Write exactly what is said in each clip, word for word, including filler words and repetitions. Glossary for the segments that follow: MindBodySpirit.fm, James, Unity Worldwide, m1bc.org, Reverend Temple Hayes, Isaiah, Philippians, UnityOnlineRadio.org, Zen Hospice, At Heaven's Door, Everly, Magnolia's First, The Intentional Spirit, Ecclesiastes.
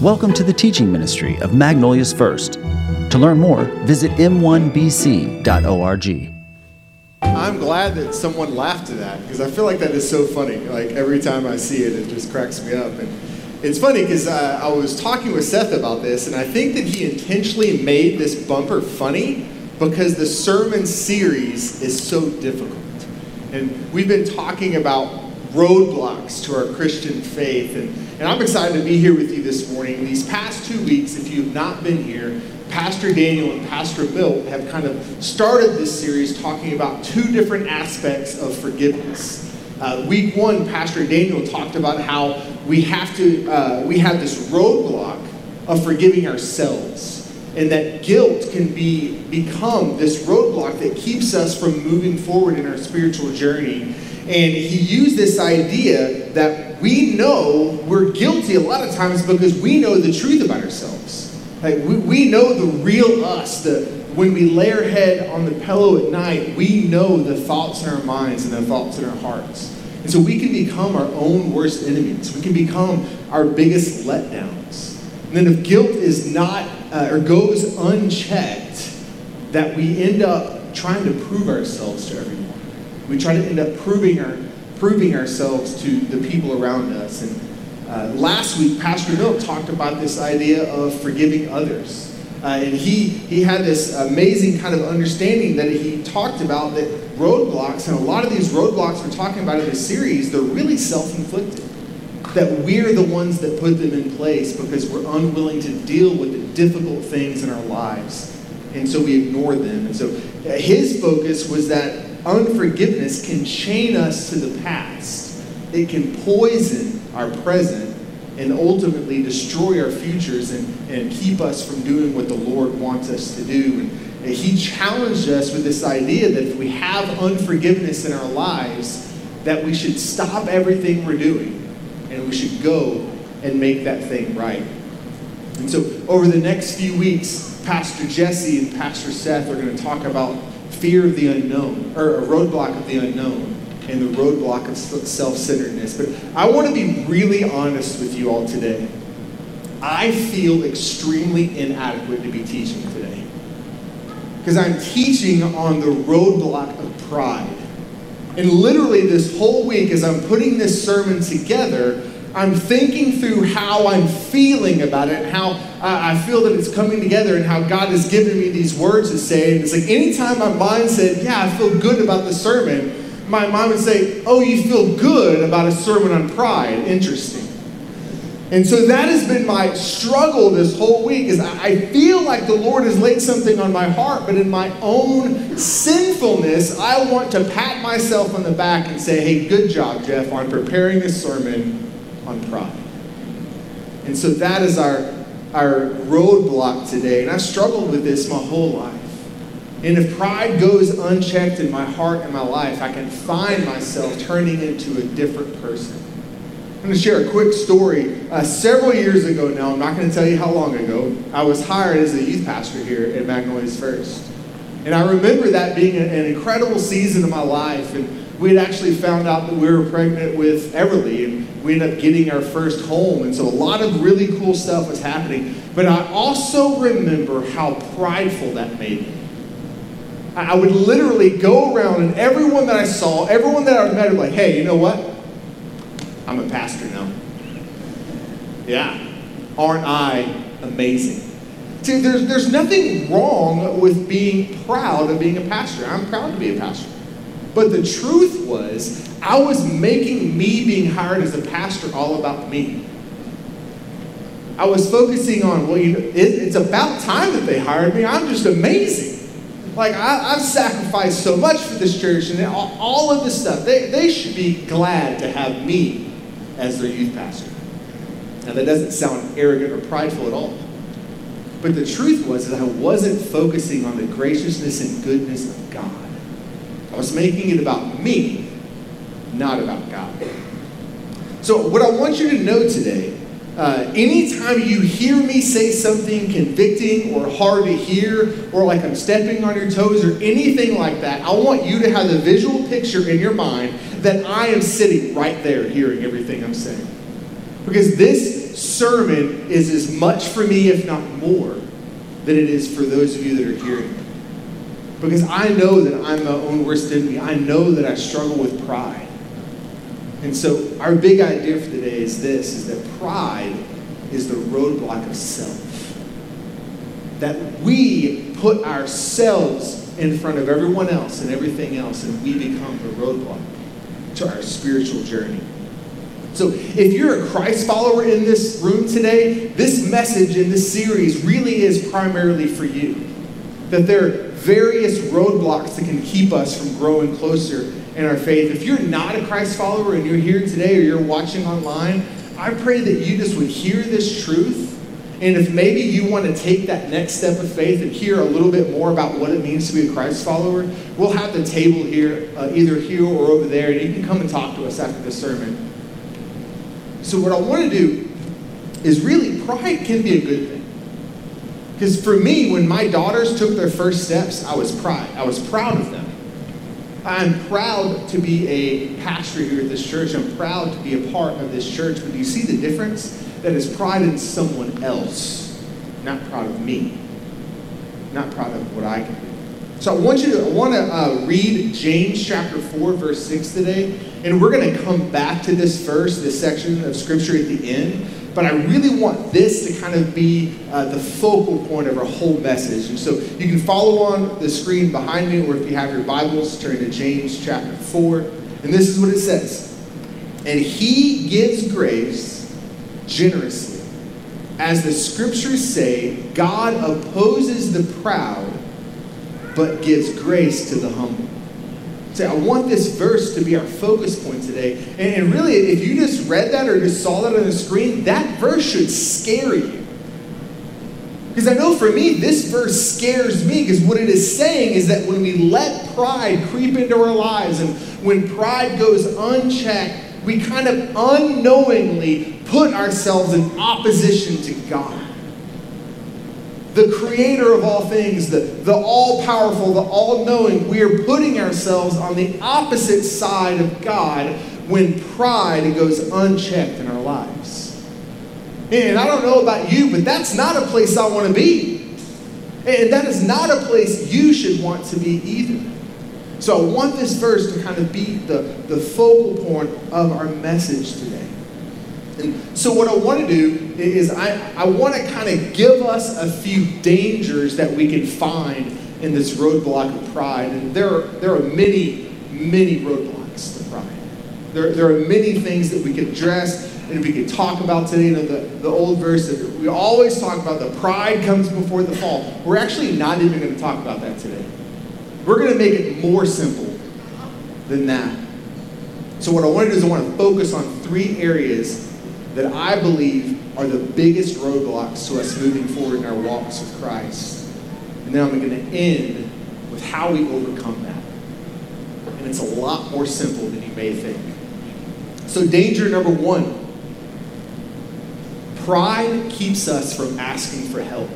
Welcome to the teaching ministry of Magnolia's First. To learn more, visit m one b c dot org. I'm glad that someone laughed at that, because I feel like that is so funny. Like, every time I see it, it just cracks me up. And it's funny, because uh, I was talking with Seth about this, and I think that he intentionally made this bumper funny because the sermon series is so difficult. And we've been talking about roadblocks to our Christian faith. And, and I'm excited to be here with you this morning. These past two weeks, if you've not been here, Pastor Daniel and Pastor Milt have kind of started this series talking about two different aspects of forgiveness. Uh, week one, Pastor Daniel talked about how we have to, uh, we have this roadblock of forgiving ourselves. And that guilt can be become this roadblock that keeps us from moving forward in our spiritual journey. And he used this idea that we know we're guilty a lot of times because we know the truth about ourselves. Like, we, we know the real us. The, when we lay our head on the pillow at night, we know the thoughts in our minds and the thoughts in our hearts. And so we can become our own worst enemies. We can become our biggest letdowns. And then if guilt is not Uh, or goes unchecked, that we end up trying to prove ourselves to everyone. We try to end up proving our proving ourselves to the people around us. And uh, last week, Pastor Milt talked about this idea of forgiving others, uh, and he he had this amazing kind of understanding that he talked about that roadblocks, and a lot of these roadblocks we're talking about in this series, they're really self-inflicted. That we're the ones that put them in place because we're unwilling to deal with the difficult things in our lives. And so we ignore them. And so his focus was that unforgiveness can chain us to the past. It can poison our present and ultimately destroy our futures and, and keep us from doing what the Lord wants us to do. And, and he challenged us with this idea that if we have unforgiveness in our lives, that we should stop everything we're doing. And we should go and make that thing right. And so over the next few weeks, Pastor Jesse and Pastor Seth are going to talk about fear of the unknown, or a roadblock of the unknown, and the roadblock of self-centeredness. But I want to be really honest with you all today. I feel extremely inadequate to be teaching today, because I'm teaching on the roadblock of pride. And literally this whole week, as I'm putting this sermon together, I'm thinking through how I'm feeling about it, how I feel that it's coming together, and how God has given me these words to say. And it's like, anytime my mind said, yeah, I feel good about the sermon, my mind would say, oh, you feel good about a sermon on pride. Interesting. And so that has been my struggle this whole week, is I feel like the Lord has laid something on my heart, but in my own sinfulness, I want to pat myself on the back and say, hey, good job, Jeff, on preparing this sermon on pride. And so that is our, our roadblock today. And I've struggled with this my whole life. And if pride goes unchecked in my heart and my life, I can find myself turning into a different person. I'm going to share a quick story. Uh, several years ago now, I'm not going to tell you how long ago, I was hired as a youth pastor here at Magnolia's First. And I remember that being a, an incredible season of my life. And we had actually found out that we were pregnant with Everly, and we ended up getting our first home. And so a lot of really cool stuff was happening. But I also remember how prideful that made me. I, I would literally go around, and everyone that I saw, everyone that I met, was like, hey, you know what? I'm a pastor now. Yeah. Aren't I amazing? See, there's, there's nothing wrong with being proud of being a pastor. I'm proud to be a pastor. But the truth was, I was making me being hired as a pastor all about me. I was focusing on, well, you know, it, it's about time that they hired me. I'm just amazing. Like, I, I've sacrificed so much for this church and all, all of this stuff. They, they should be glad to have me as their youth pastor. Now, that doesn't sound arrogant or prideful at all. But the truth was that I wasn't focusing on the graciousness and goodness of God. I was making it about me, not about God. So what I want you to know today, uh, anytime you hear me say something convicting or hard to hear, or like I'm stepping on your toes or anything like that, I want you to have the visual picture in your mind that I am sitting right there hearing everything I'm saying. Because this this sermon is as much for me, if not more, than it is for those of you that are hearing it. Because I know that I'm my own worst enemy. I know that I struggle with pride. And so our big idea for today is this, is that pride is the roadblock of self. That we put ourselves in front of everyone else and everything else, and we become the roadblock to our spiritual journey. So if you're a Christ follower in this room today, this message in this series really is primarily for you. That there are various roadblocks that can keep us from growing closer in our faith. If you're not a Christ follower and you're here today or you're watching online, I pray that you just would hear this truth. And if maybe you want to take that next step of faith and hear a little bit more about what it means to be a Christ follower, we'll have the table here, uh, either here or over there, and you can come and talk to us after the sermon. So what I want to do is really, pride can be a good thing. Because for me, when my daughters took their first steps, I was proud. I was proud of them. I'm proud to be a pastor here at this church. I'm proud to be a part of this church. But do you see the difference? That is pride in someone else, not proud of me, not proud of what I can do. So I want you to I want to uh, read James chapter four, verse six today, and we're going to come back to this verse, this section of scripture at the end. But I really want this to kind of be uh, the focal point of our whole message. And so you can follow on the screen behind me, or if you have your Bibles, turn to James chapter four. And this is what it says. And he gives grace generously. As the scriptures say, God opposes the proud, but gives grace to the humble. So I want this verse to be our focus point today. And, and really, if you just read that or just saw that on the screen, that verse should scare you. Because I know for me, this verse scares me, because what it is saying is that when we let pride creep into our lives, and when pride goes unchecked, we kind of unknowingly put ourselves in opposition to God. The creator of all things, the, the all-powerful, the all-knowing, we are putting ourselves on the opposite side of God when pride goes unchecked in our lives. And I don't know about you, but that's not a place I want to be. And that is not a place you should want to be either. So I want this verse to kind of be the, the focal point of our message today. And so what I want to do is I, I want to kind of give us a few dangers that we can find in this roadblock of pride. And there are, there are many, many roadblocks to pride. There, there are many things that we could address and we could talk about today. You know, the, the old verse that we always talk about, the pride comes before the fall. We're actually not even going to talk about that today. We're going to make it more simple than that. So what I want to do is I want to focus on three areas that I believe are the biggest roadblocks to us moving forward in our walks with Christ. And then I'm going to end with how we overcome that. And it's a lot more simple than you may think. So danger number one. Pride keeps us from asking for help.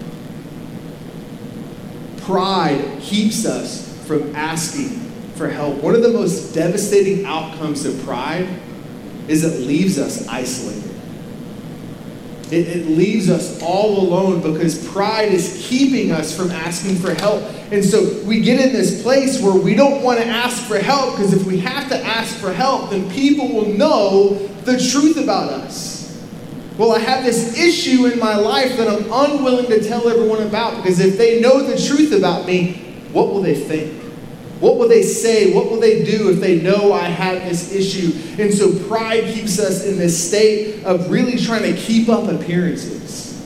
Pride keeps us from asking for help. One of the most devastating outcomes of pride is it leaves us isolated. It, it leaves us all alone because pride is keeping us from asking for help. And so we get in this place where we don't want to ask for help, because if we have to ask for help, then people will know the truth about us. Well, I have this issue in my life that I'm unwilling to tell everyone about, because if they know the truth about me, what will they think? What will they say? What will they do if they know I have this issue? And so pride keeps us in this state of really trying to keep up appearances.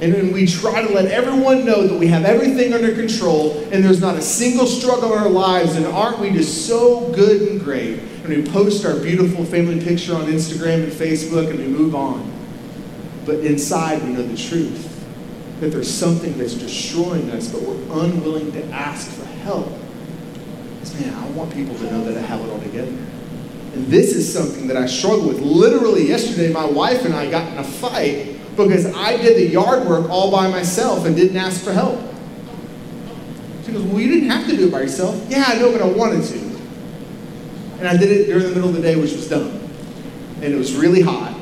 And then we try to let everyone know that we have everything under control and there's not a single struggle in our lives, and aren't we just so good and great? And we post our beautiful family picture on Instagram and Facebook and we move on. But inside we know the truth, that there's something that's destroying us, but we're unwilling to ask for help. Because, man, I want people to know that I have it all together. And this is something that I struggle with. Literally yesterday, my wife and I got in a fight because I did the yard work all by myself and didn't ask for help. She goes, well, you didn't have to do it by yourself. Yeah, I know, but I wanted to. And I did it during the middle of the day, which was dumb. And it was really hot.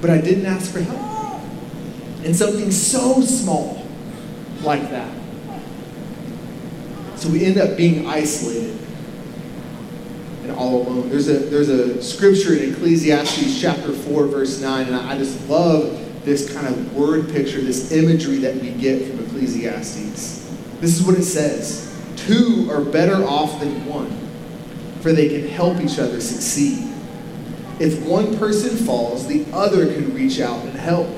but I didn't ask for help. And something so small like that. So we end up being isolated and all alone. There's a, there's a scripture in Ecclesiastes chapter four, verse nine, and I just love this kind of word picture, this imagery that we get from Ecclesiastes. This is what it says. Two are better off than one, for they can help each other succeed. If one person falls, the other can reach out and help.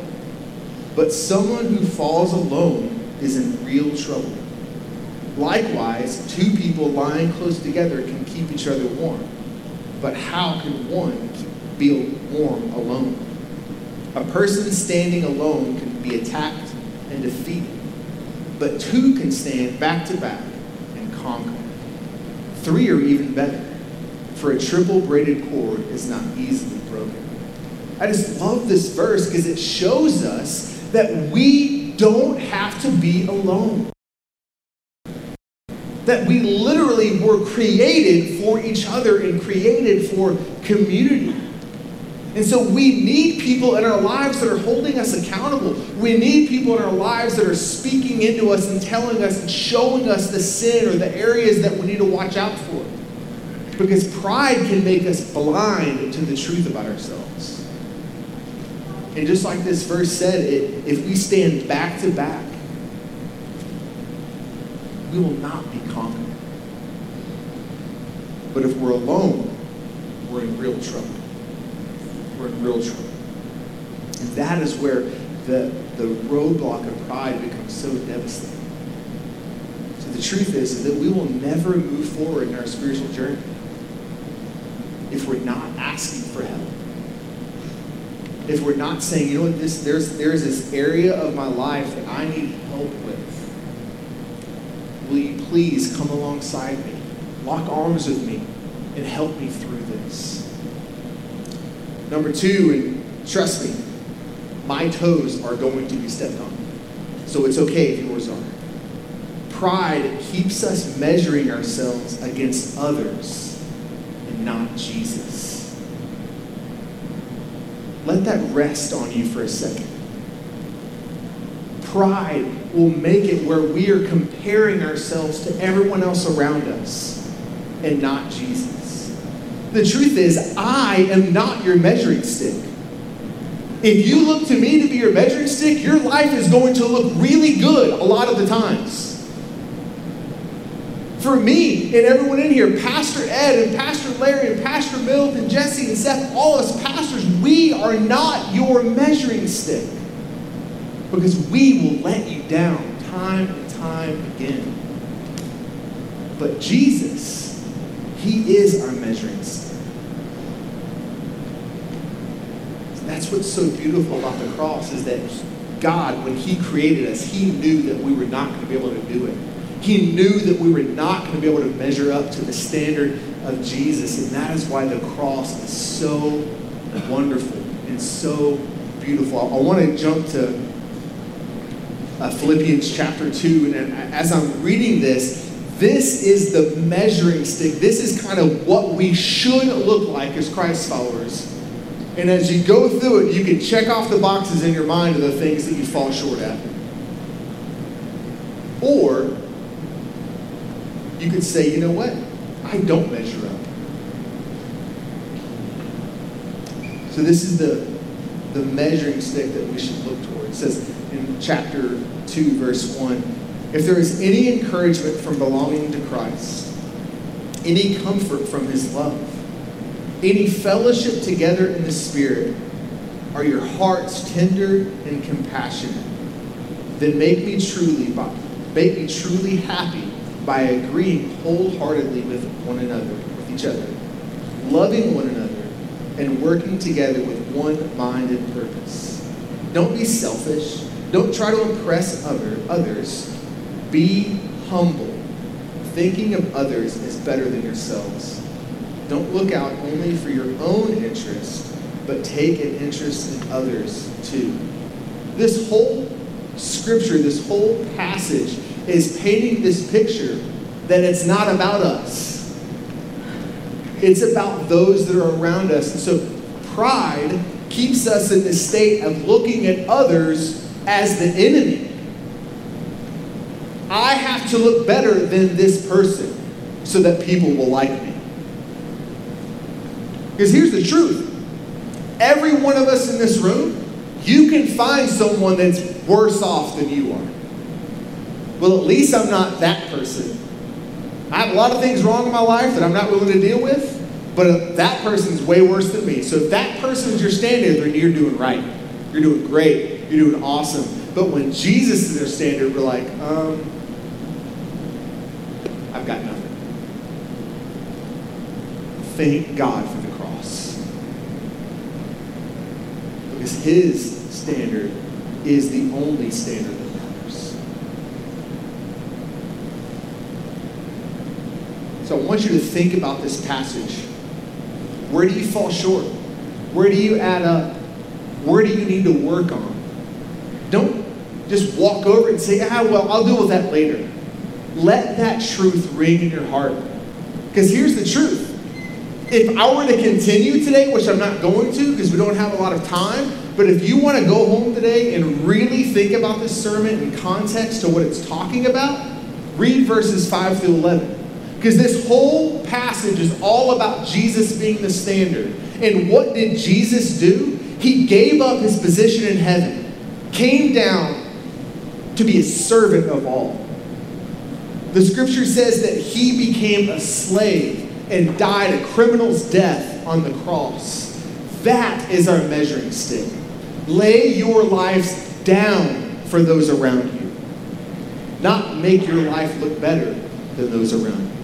But someone who falls alone is in real trouble. Likewise, two people lying close together can keep each other warm. But how can one be warm alone? A person standing alone can be attacked and defeated, but two can stand back to back and conquer. Three are even better, for a triple braided cord is not easily broken. I just love this verse because it shows us that we don't have to be alone. That we literally were created for each other and created for community. And so we need people in our lives that are holding us accountable. We need people in our lives that are speaking into us and telling us and showing us the sin or the areas that we need to watch out for. Because pride can make us blind to the truth about ourselves. And just like this verse said, it, if we stand back to back, we will not be conquered. But if we're alone, we're in real trouble. We're in real trouble. And that is where the, the roadblock of pride becomes so devastating. So the truth is, is that we will never move forward in our spiritual journey if we're not asking for help. If we're not saying, you know what, this, there's, there's this area of my life that I need help with. Will you please come alongside me, lock arms with me, and help me through this? Number two, and trust me, my toes are going to be stepped on. So it's okay if yours are. Pride keeps us measuring ourselves against others and not Jesus. Let that rest on you for a second. Pride will make it where we are comparing ourselves to everyone else around us and not Jesus. The truth is, I am not your measuring stick. If you look to me to be your measuring stick, your life is going to look really good a lot of the times. For me and everyone in here, Pastor Ed and Pastor Larry and Pastor Milt and Jesse and Seth, all us pastors, we are not your measuring stick. Because we will let you down time and time again. But Jesus, He is our measuring stick. That's what's so beautiful about the cross is that God, when He created us, He knew that we were not going to be able to do it. He knew that we were not going to be able to measure up to the standard of Jesus. And that is why the cross is so wonderful and so beautiful. I want to jump to uh, Philippians chapter two. And as I'm reading this, this is the measuring stick. This is kind of what we should look like as Christ followers. And as you go through it, you can check off the boxes in your mind of the things that you fall short at. Or you could say, you know what? I don't measure up. So this is the, the measuring stick that we should look toward. It says in chapter two, verse one, if there is any encouragement from belonging to Christ, any comfort from His love, any fellowship together in the Spirit, are your hearts tender and compassionate? Then make me truly, make me truly happy by agreeing wholeheartedly with one another, with each other, loving one another, and working together with one mind and purpose. Don't be selfish. Don't try to impress other others. Be humble, thinking of others is better than yourselves. Don't look out only for your own interest, but take an interest in others too. This whole scripture, this whole passage is painting this picture that it's not about us. It's about those that are around us. And so pride keeps us in this state of looking at others as the enemy. I have to look better than this person so that people will like me. Because here's the truth. Every one of us in this room, you can find someone that's worse off than you are. Well, at least I'm not that person. I have a lot of things wrong in my life that I'm not willing to deal with, but that person's way worse than me. So if that person's your standard, then you're doing right. You're doing great. You're doing awesome. But when Jesus is their standard, we're like, um, I've got nothing. Thank God for the cross. Because his standard is the only standard that matters. So I want you to think about this passage. Where do you fall short? Where do you add up? Where do you need to work on? Don't just walk over and say, ah, well, I'll deal with that later. Let that truth ring in your heart. Because here's the truth. If I were to continue today, which I'm not going to because we don't have a lot of time, but if you want to go home today and really think about this sermon in context to what it's talking about, read verses five through eleven. Because this whole passage is all about Jesus being the standard. And what did Jesus do? He gave up his position in heaven. Came down to be a servant of all. The scripture says that he became a slave and died a criminal's death on the cross. That is our measuring stick. Lay your lives down for those around you. Not make your life look better than those around you.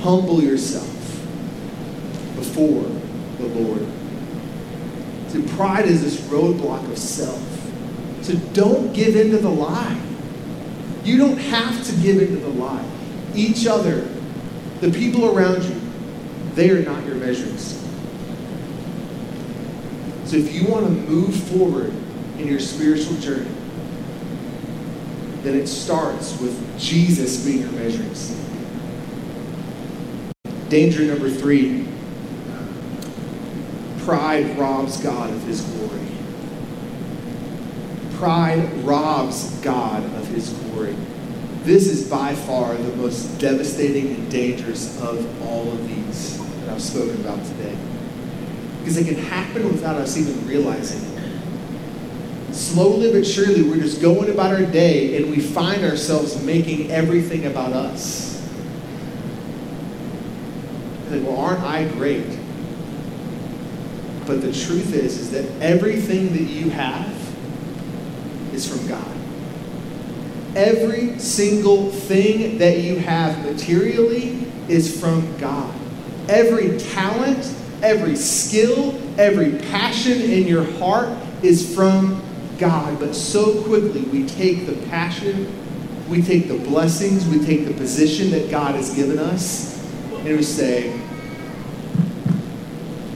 Humble yourself before the Lord. See, pride is this roadblock of self. So don't give in to the lie. You don't have to give in to the lie. Each other, the people around you, they are not your measuring stick. So if you want to move forward in your spiritual journey, then it starts with Jesus being your measuring stick. Danger number three. Pride robs God of his glory. Pride robs God of his glory. This is by far the most devastating and dangerous of all of these that I've spoken about today. Because it can happen without us even realizing it. Slowly but surely, we're just going about our day and we find ourselves making everything about us. Like, well, aren't I great? But the truth is, is that everything that you have is from God. Every single thing that you have materially is from God. Every talent, every skill, every passion in your heart is from God. But so quickly we take the passion, we take the blessings, we take the position that God has given us, and we say,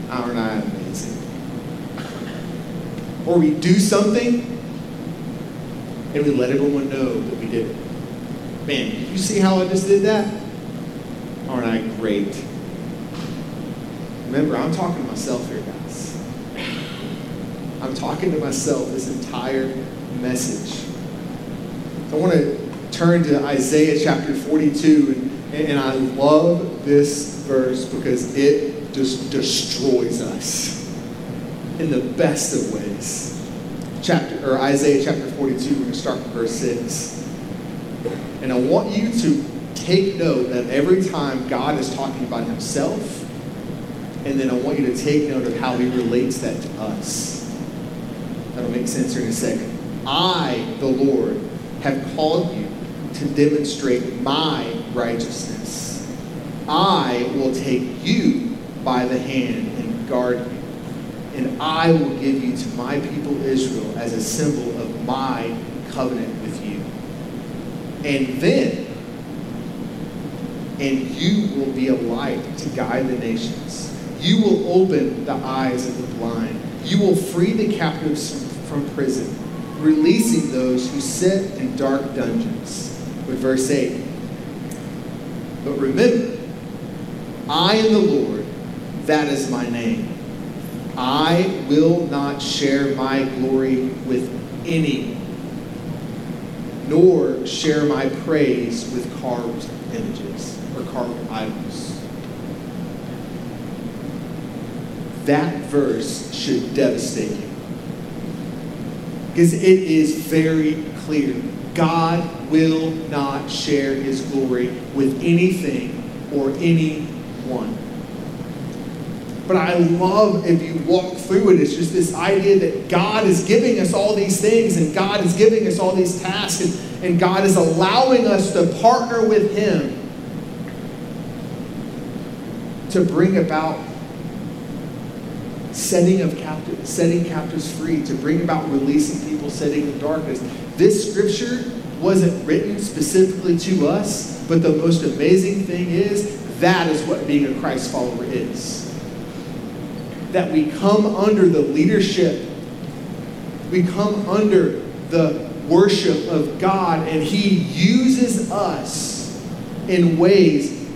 aren't I amazing? Or we do something and we let everyone know that we did it. Man, did you see how I just did that? Aren't I great? Remember, I'm talking to myself here, guys. I'm talking to myself this entire message. I want to turn to Isaiah chapter forty-two, and, and I love this verse because it just destroys us in the best of ways. Chapter or Isaiah chapter forty-two, we're going to start with verse six. And I want you to take note of every time God is talking about himself, and then I want you to take note of how he relates that to us. That'll make sense here in a second. I, the Lord, have called you to demonstrate my righteousness. I will take you by the hand and guard you, and I will give you to my people Israel as a symbol of my covenant with you. And then, and you will be a light to guide the nations. You will open the eyes of the blind. You will free the captives from prison, releasing those who sit in dark dungeons. With verse eight. But remember, I am the Lord. That is my name. I will not share my glory with any, nor share my praise with carved images or carved idols. That verse should devastate you, because it is very clear. God will not share his glory with anything or anyone. But I love, if you walk through it, it's just this idea that God is giving us all these things, and God is giving us all these tasks, and, and God is allowing us to partner with him to bring about setting of captives, setting captives free, to bring about releasing people, setting in darkness. This scripture wasn't written specifically to us, but the most amazing thing is that is what being a Christ follower is. That we come under the leadership, we come under the worship of God, and he uses us in ways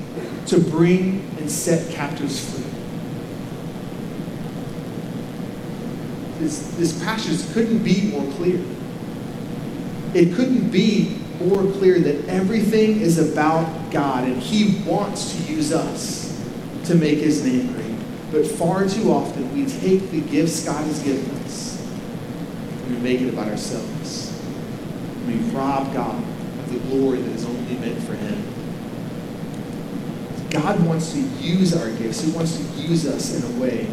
to bring and set captives free. This, this passage couldn't be more clear. It couldn't be more clear that everything is about God, and he wants to use us to make his name great. But far too often, we take the gifts God has given us and we make it about ourselves. We rob God of the glory that is only meant for him. God wants to use our gifts. He wants to use us in a way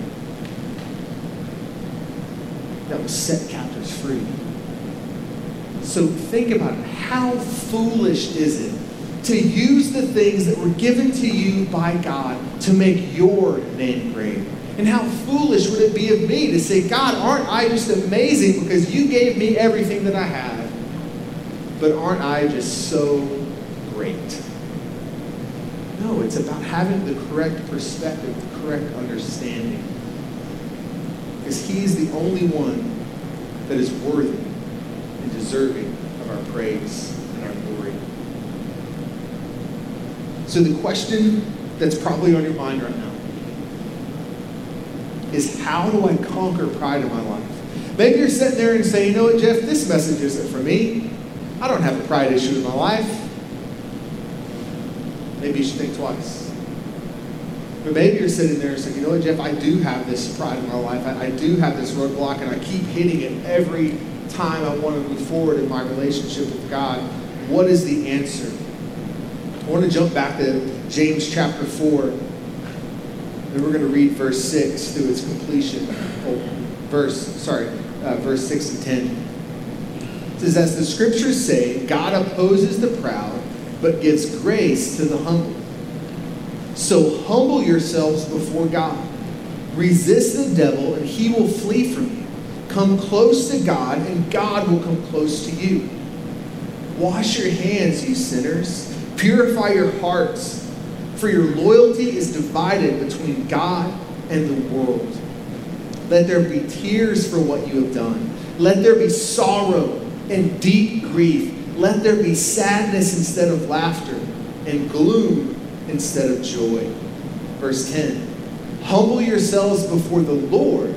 that will set captives free. So think about it. How foolish is it to use the things that were given to you by God to make your name great? And how foolish would it be of me to say, God, aren't I just amazing because you gave me everything that I have? But aren't I just so great? No, it's about having the correct perspective, the correct understanding. Because he is the only one that is worthy and deserving of our praise and our glory. So the question that's probably on your mind right now is, how do I conquer pride in my life? Maybe you're sitting there and saying, you know what, Jeff, this message isn't for me. I don't have a pride issue in my life. Maybe you should think twice. But maybe you're sitting there and saying, you know what, Jeff, I do have this pride in my life. I, I do have this roadblock, and I keep hitting it every time I want to move forward in my relationship with God. What is the answer? I want to jump back to James chapter four, and we're going to read verse six through its completion. Oh, verse, sorry, uh, verse six and ten. It says, as the scriptures say, God opposes the proud, but gives grace to the humble. So humble yourselves before God. Resist the devil, and he will flee from you. Come close to God, and God will come close to you. Wash your hands, you sinners. Purify your hearts, for your loyalty is divided between God and the world. Let there be tears for what you have done. Let there be sorrow and deep grief. Let there be sadness instead of laughter, and gloom instead of joy. Verse ten, humble yourselves before the Lord,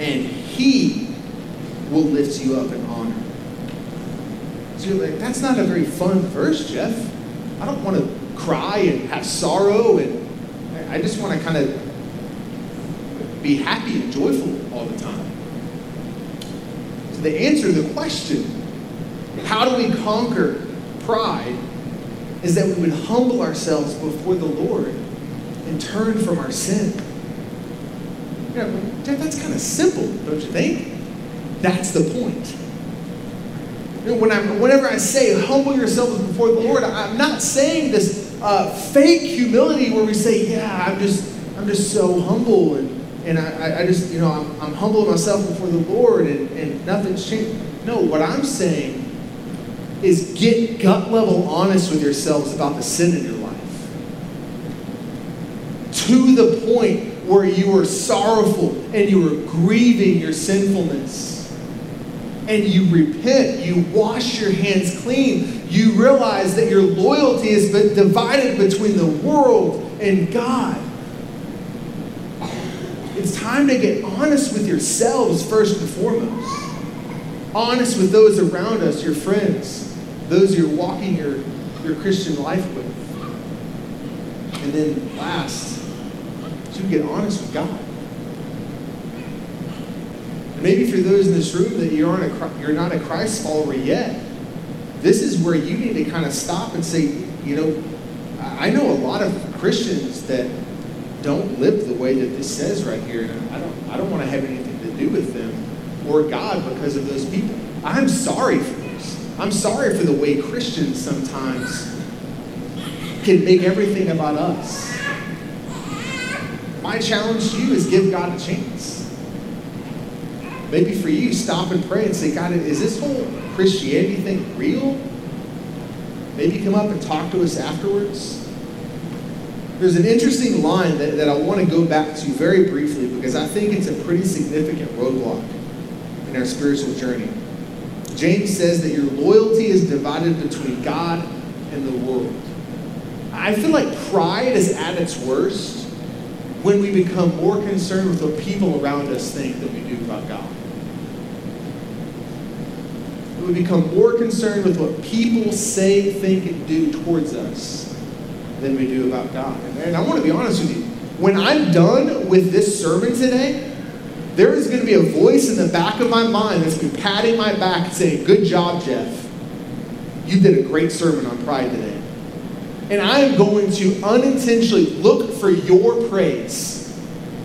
and he will lift you up in honor. So you're like, that's not a very fun verse, Jeff. I don't want to cry and have sorrow, and I just want to kind of be happy and joyful all the time. So the answer to the question, how do we conquer pride, is that we would humble ourselves before the Lord and turn from our sin. Yeah, Jeff, that's kind of simple, don't you think? That's the point. When I, whenever I say humble yourselves before the Lord, I'm not saying this uh, fake humility where we say, yeah, I'm just I'm just so humble, and, and I, I just, you know, I'm, I'm humbling myself before the Lord, and, and nothing's changed. No, what I'm saying is get gut level honest with yourselves about the sin in your life. To the point where you are sorrowful and you are grieving your sinfulness. And you repent, you wash your hands clean, you realize that your loyalty is divided between the world and God. It's time to get honest with yourselves first and foremost. Honest with those around us, your friends, those you're walking your, your Christian life with. And then last, to get honest with God. And maybe for those in this room that you aren't a, you're not a Christ follower yet, this is where you need to kind of stop and say, you know, I know a lot of Christians that don't live the way that this says right here, and I don't, I don't want to have anything to do with them or God because of those people. I'm sorry for this. I'm sorry for the way Christians sometimes can make everything about us. My challenge to you is give God a chance. Maybe for you, stop and pray and say, God, is this whole Christianity thing real? Maybe come up and talk to us afterwards. There's an interesting line that, that I want to go back to very briefly because I think it's a pretty significant roadblock in our spiritual journey. James says that your loyalty is divided between God and the world. I feel like pride is at its worst when we become more concerned with what people around us think than we do about God. We become more concerned with what people say, think, and do towards us than we do about God. And I want to be honest with you. When I'm done with this sermon today, there is going to be a voice in the back of my mind that's been patting my back and saying, good job, Jeff. You did a great sermon on pride today. And I am going to unintentionally look for your praise.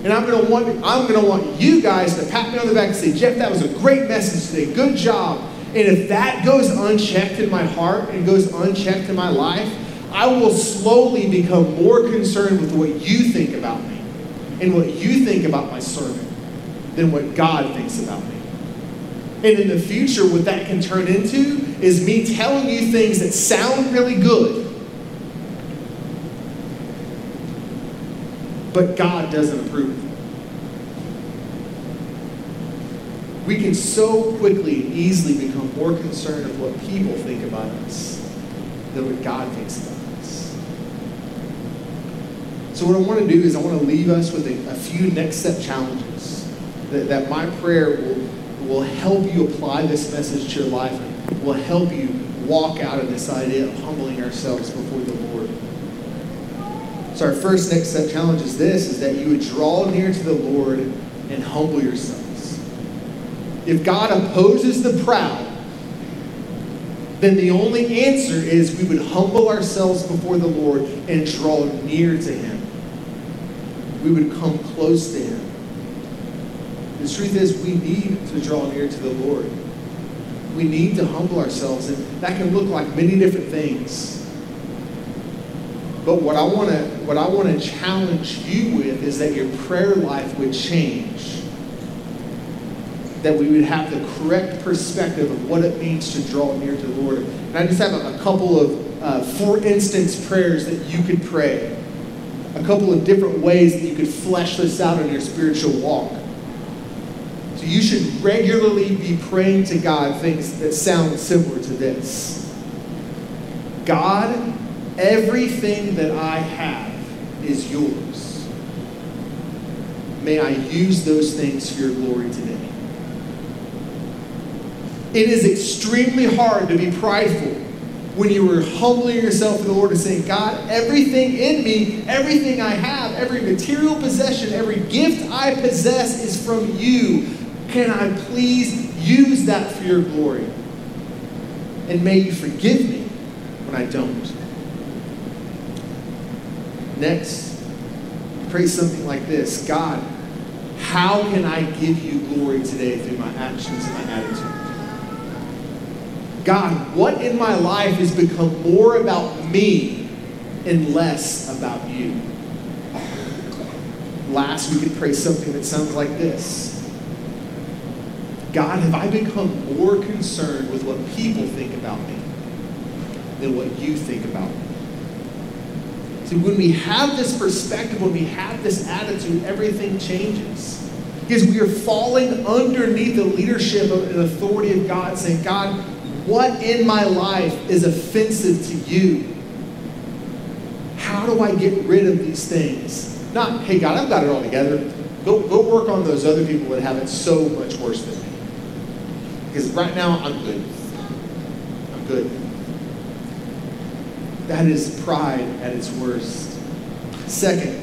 And I'm going to want, I'm going to want you guys to pat me on the back and say, Jeff, that was a great message today. Good job. And if that goes unchecked in my heart and goes unchecked in my life, I will slowly become more concerned with what you think about me and what you think about my sermon than what God thinks about me. And in the future, what that can turn into is me telling you things that sound really good, but God doesn't approve of them. We can so quickly and easily become more concerned with what people think about us than what God thinks about us. So what I want to do is I want to leave us with a, a few next step challenges that, that my prayer will, will help you apply this message to your life and will help you walk out of this idea of humbling ourselves before the Lord. So our first next step challenge is this, is that you would draw near to the Lord and humble yourself. If God opposes the proud, then the only answer is we would humble ourselves before the Lord and draw near to Him. We would come close to Him. The truth is we need to draw near to the Lord. We need to humble ourselves, and that can look like many different things. But what I want to what I want to challenge you with is that your prayer life would change. That we would have the correct perspective of what it means to draw near to the Lord. And I just have a, a couple of, uh, for instance, prayers that you could pray. A couple of different ways that you could flesh this out in your spiritual walk. So you should regularly be praying to God things that sound similar to this. God, everything that I have is yours. May I use those things for your glory today. It is extremely hard to be prideful when you are humbling yourself to the Lord and saying, God, everything in me, everything I have, every material possession, every gift I possess is from you. Can I please use that for your glory? And may you forgive me when I don't. Next, pray something like this. God, how can I give you glory today through my actions and my attitude? God, what in my life has become more about me and less about you? Last, we could pray something that sounds like this. God, have I become more concerned with what people think about me than what you think about me? So when we have this perspective, when we have this attitude, everything changes. Because we are falling underneath the leadership of, and authority of God, saying, God, what in my life is offensive to you? How do I get rid of these things? Not, hey, God, I've got it all together. Go, go work on those other people that have it so much worse than me. Because right now, I'm good. I'm good. That is pride at its worst. Second,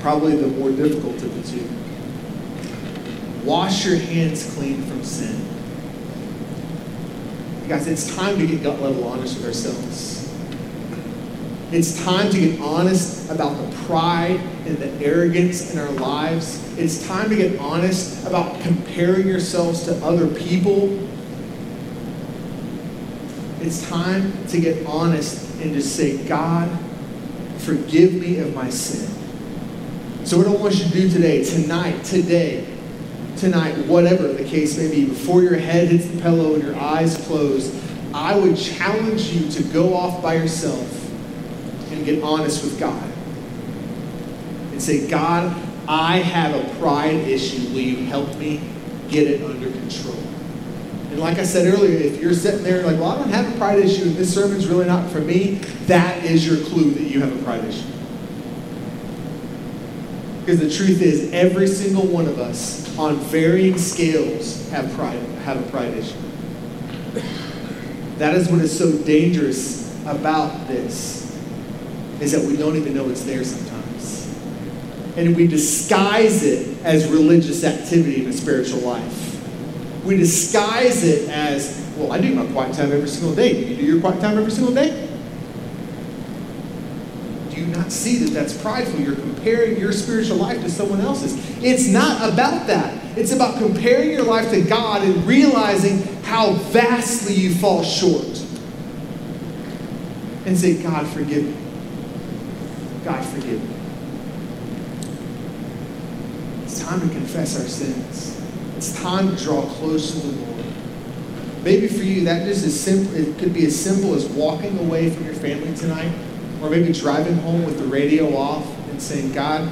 probably the more difficult of the two. Wash your hands clean from sin. Guys, it's time to get gut level honest with ourselves. It's time to get honest about the pride and the arrogance in our lives. It's time to get honest about comparing yourselves to other people. It's time to get honest and just say, God, forgive me of my sin. So what I want you to do today, tonight, today, tonight, whatever the case may be, before your head hits the pillow and your eyes closed, I would challenge you to go off by yourself and get honest with God. And say, God, I have a pride issue. Will you help me get it under control? And like I said earlier, if you're sitting there like, well, I don't have a pride issue and this sermon's really not for me, that is your clue that you have a pride issue. Because the truth is, every single one of us, on varying scales, have pride, have a pride issue. That is what is so dangerous about this, is that we don't even know it's there sometimes. And we disguise it as religious activity in a spiritual life. We disguise it as, well, I do my quiet time every single day. Do you do your quiet time every single day? Not see that that's prideful. You're comparing your spiritual life to someone else's. It's not about that. It's about comparing your life to God and realizing how vastly you fall short. And say, God, forgive me. God, forgive me. It's time to confess our sins. It's time to draw close to the Lord. Maybe for you, that just is simple. It could be as simple as walking away from your family tonight. Or maybe driving home with the radio off and saying, God,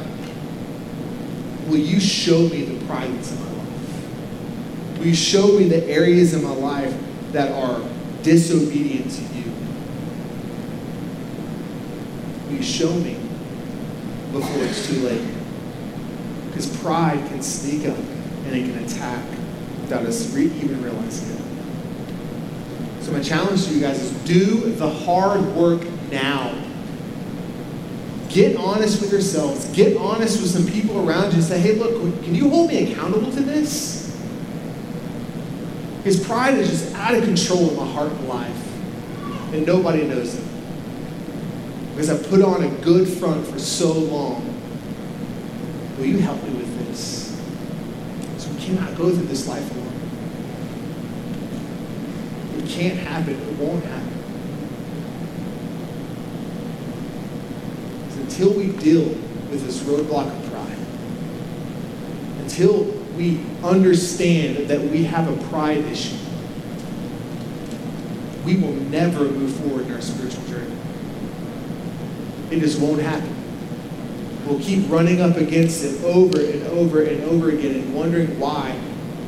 will you show me the pride that's in my life? Will you show me the areas in my life that are disobedient to you? Will you show me before it's too late? Because pride can sneak up and it can attack without us re- even realizing it. So my challenge to you guys is do the hard work now. Get honest with yourselves. Get honest with some people around you and say, hey, look, can you hold me accountable to this? Because pride is just out of control in my heart and life. And nobody knows it. Because I put on a good front for so long. Will you help me with this? Because we cannot go through this life alone. It can't happen. It won't happen. Until we deal with this roadblock of pride, until we understand that we have a pride issue, we will never move forward in our spiritual journey. It just won't happen. We'll keep running up against it over and over and over again and wondering why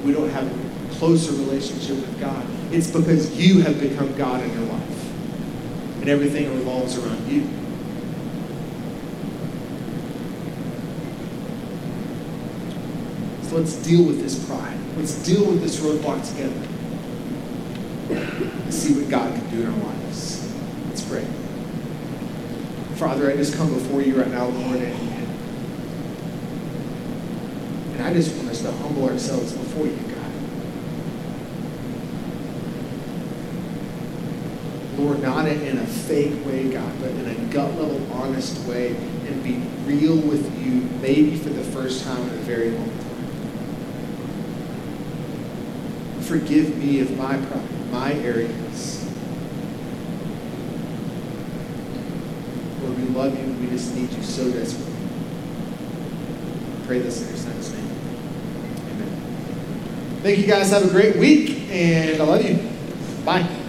we don't have a closer relationship with God. It's because you have become God in your life, and everything revolves around you. Let's deal with this pride. Let's deal with this roadblock together. And see what God can do in our lives. Let's pray. Father, I just come before you right now, Lord, and, and I just want us to humble ourselves before you, God. Lord, not in a fake way, God, but in a gut-level, honest way, and be real with you, maybe for the first time in a very long time. Forgive me of my pride, my arrogance. Lord, we love you and we just need you so desperately. Pray this in your son's name. Amen. Thank you guys. Have a great week, and I love you. Bye.